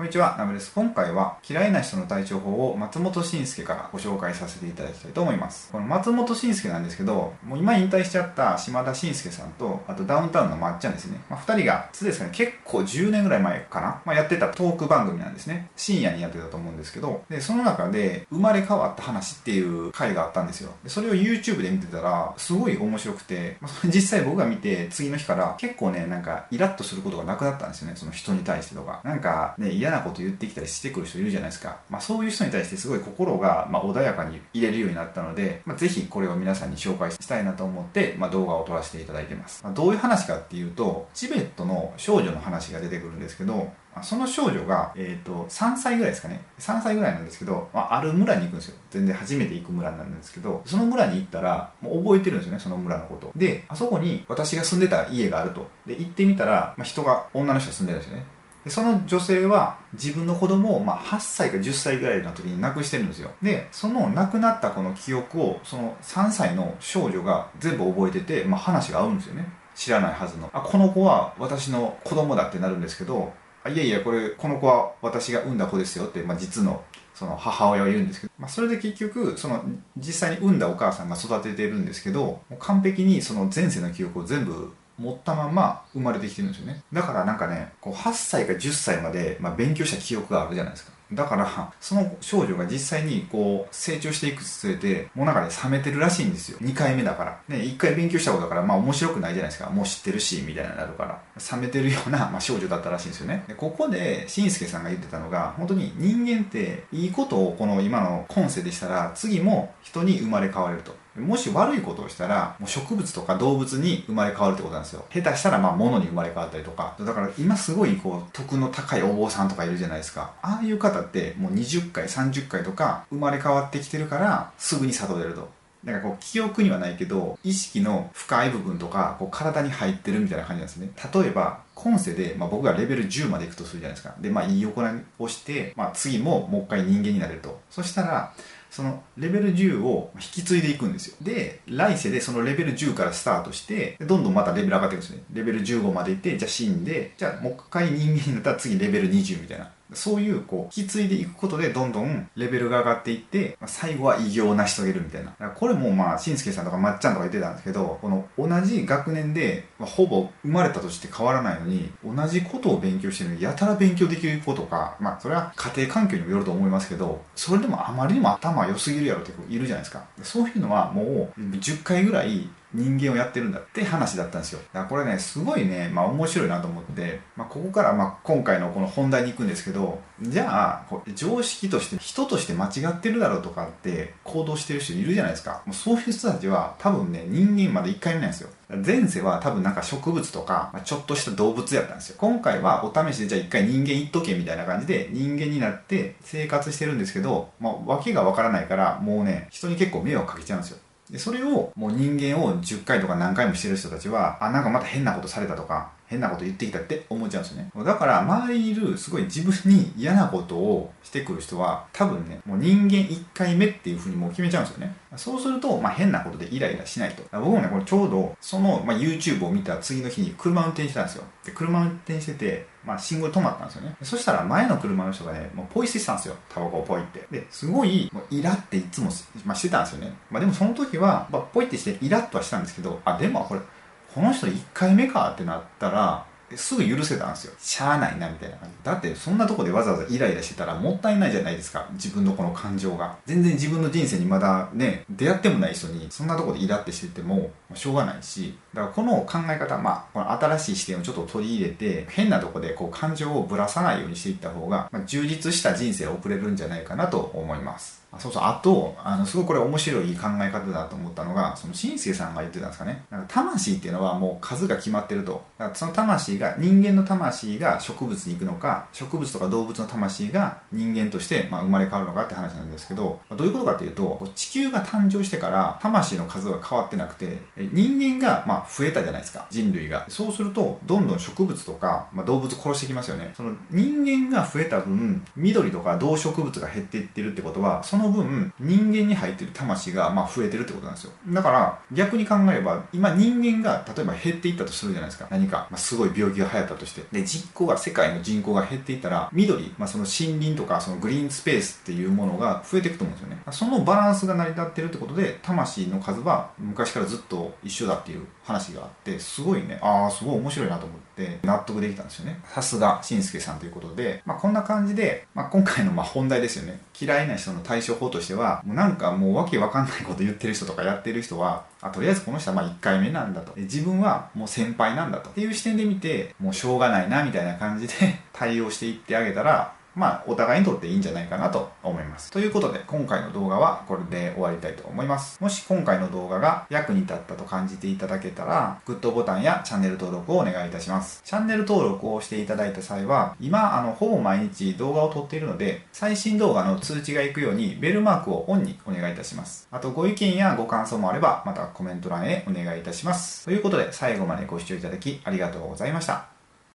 こんにちは、ナムです。今回は嫌いな人の対処法を松本慎介からご紹介させていただきたいと思います。この松本慎介なんですけど、もう今引退しちゃった島田慎介さんと、あとダウンタウンのまっちゃんですね。2人が、いつですかね、結構10年ぐらい前かな、やってたトーク番組なんですね。深夜にやってたと思うんですけど、で、その中で生まれ変わった話っていう回があったんですよ。で、それを YouTube で見てたら、すごい面白くて、実際僕が見て、次の日から結構ね、なんかイラッとすることがなくなったんですよね。その人に対してとか。なんかね、嫌なこと言ってきたりしてくる人いるじゃないですか。そういう人に対してすごい心が穏やかに入れるようになったので、ぜひこれを皆さんに紹介したいなと思って、動画を撮らせていただいてます。どういう話かっていうと、チベットの少女の話が出てくるんですけど、その少女が、3歳ぐらいですかね。3歳ぐらいなんですけど、ある村に行くんですよ。全然初めて行く村なんですけど、その村に行ったら、もう覚えてるんですよね、その村のこと。で、あそこに私が住んでた家があると。で、行ってみたら、女の人が住んでたんですよね。で、その女性は自分の子供を8歳か10歳ぐらいの時に亡くしてるんですよ。で、その亡くなった子の記憶を、その3歳の少女が全部覚えてて、話が合うんですよね。知らないはずの。この子は私の子供だってなるんですけど、いやいや、この子は私が産んだ子ですよって、実の、その母親は言うんですけど、それで結局、その、実際に産んだお母さんが育ててるんですけど、もう完璧にその前世の記憶を全部持ったまま生まれてきてるんですよね。だからなんかね、8歳か10歳まで、勉強した記憶があるじゃないですか。だから、その少女が実際に成長していくにつれて、もうなんかね、冷めてるらしいんですよ。2回目だから。ね、1回勉強したことだから、面白くないじゃないですか。もう知ってるし、みたいになるから。冷めてるような、少女だったらしいんですよね。で、ここで、慎介さんが言ってたのが、本当に人間って、いいことを今の今世でしたら、次も人に生まれ変われると。もし悪いことをしたら、もう植物とか動物に生まれ変わるってことなんですよ。下手したら、物に生まれ変わったりとか。だから、今すごい、徳の高いお坊さんとかいるじゃないですか。ああいう方って、もう20回、30回とか、生まれ変わってきてるから、すぐに悟れると。なんか記憶にはないけど、意識の深い部分とか、体に入ってるみたいな感じなんですね。例えば、今世で、僕がレベル10までいくとするじゃないですか。で、いい行いをして、次も、もう一回人間になれると。そしたら、そのレベル10を引き継いでいくんですよ。で、来世でそのレベル10からスタートして、どんどんまたレベル上がっていくんですね。レベル15までいって、じゃあ死んで、じゃあもう一回人間になったら次レベル20みたいな。そういう、引き継いでいくことでどんどんレベルが上がっていって、最後は偉業を成し遂げるみたいな。これも慎介さんとかまっちゃんとか言ってたんですけど、同じ学年で、ほぼ生まれたとして変わらないのに、同じことを勉強してるのに、やたら勉強できる子とか、それは家庭環境にもよると思いますけど、それでもあまりにも頭良すぎるやろっているじゃないですか。そういうのはもう、10回ぐらい、人間をやってるんだって話だったんですよ。だからこれね、すごいね、面白いなと思って、ここから今回のこの本題に行くんですけど、じゃあ、常識として、人として間違ってるだろうとかって行動してる人いるじゃないですか。もうそういう人たちは多分ね、人間まで一回見ないんですよ。前世は多分なんか植物とか、ちょっとした動物やったんですよ。今回はお試しでじゃあ一回人間いっとけみたいな感じで人間になって生活してるんですけど、わけがわからないから、もうね、人に結構迷惑かけちゃうんですよ。で、それを、もう人間を10回とか何回もしてる人たちは、なんかまた変なことされたとか、変なこと言ってきたって思っちゃうんですよね。だから、周りにいる、すごい自分に嫌なことをしてくる人は、多分ね、もう人間1回目っていうふうにもう決めちゃうんですよね。そうすると、変なことでイライラしないと。僕もね、ちょうど、その、YouTube を見た次の日に車運転してたんですよ。で、車運転してて、信号で止まったんですよね。そしたら前の車の人がね、もうポイ捨てしたんですよ。タバコをポイって。で、すごい、イラっていつも、してたんですよね。でもその時は、ポイってしてイラっとはしたんですけど、でもこの人1回目かってなったら、すぐ許せたんですよ。しゃあないな、みたいな感じ。だって、そんなとこでわざわざイライラしてたらもったいないじゃないですか。自分のこの感情が。全然自分の人生にまだね、出会ってもない人に、そんなとこでイラってしてても、しょうがないし。だからこの考え方、この新しい視点をちょっと取り入れて、変なとこで感情をぶらさないようにしていった方が、充実した人生を送れるんじゃないかなと思います。そうそう。あと、すごいこれ面白い考え方だと思ったのが、その慎介さんが言ってたんですかね。なんか魂っていうのはもう数が決まってると。だからその魂が、人間の魂が植物に行くのか、植物とか動物の魂が人間として生まれ変わるのかって話なんですけど、どういうことかっていうと、地球が誕生してから魂の数は変わってなくて、人間が増えたじゃないですか。人類が。そうすると、どんどん植物とか、動物殺してきますよね。その人間が増えた分、緑とか動植物が減っていってるってことは、そのの分人間に入ってる魂がまあ増えてるってことなんですよ。だから逆に考えれば、今人間が例えば減っていったとするじゃないですか。何か、すごい病気が流行ったとして、で世界の人口が減っていったら、緑、その森林とかそのグリーンスペースっていうものが増えていくと思うんですよね。そのバランスが成り立ってるってことで、魂の数は昔からずっと一緒だっていう話があって、すごいね、すごい面白いなと思って納得できたんですよね。さすがしんすけさんということで、こんな感じで、今回の本題ですよね。嫌いな人の対処法としては、もうわけわかんないこと言ってる人とかやってる人は、とりあえずこの人は1回目なんだと、自分はもう先輩なんだとっていう視点で見て、もうしょうがないなみたいな感じで対応していってあげたら、お互いにとっていいんじゃないかなと思います。ということで、今回の動画はこれで終わりたいと思います。もし今回の動画が役に立ったと感じていただけたら、グッドボタンやチャンネル登録をお願いいたします。チャンネル登録をしていただいた際は、今、ほぼ毎日動画を撮っているので、最新動画の通知がいくようにベルマークをオンにお願いいたします。あと、ご意見やご感想もあれば、またコメント欄へお願いいたします。ということで、最後までご視聴いただきありがとうございました。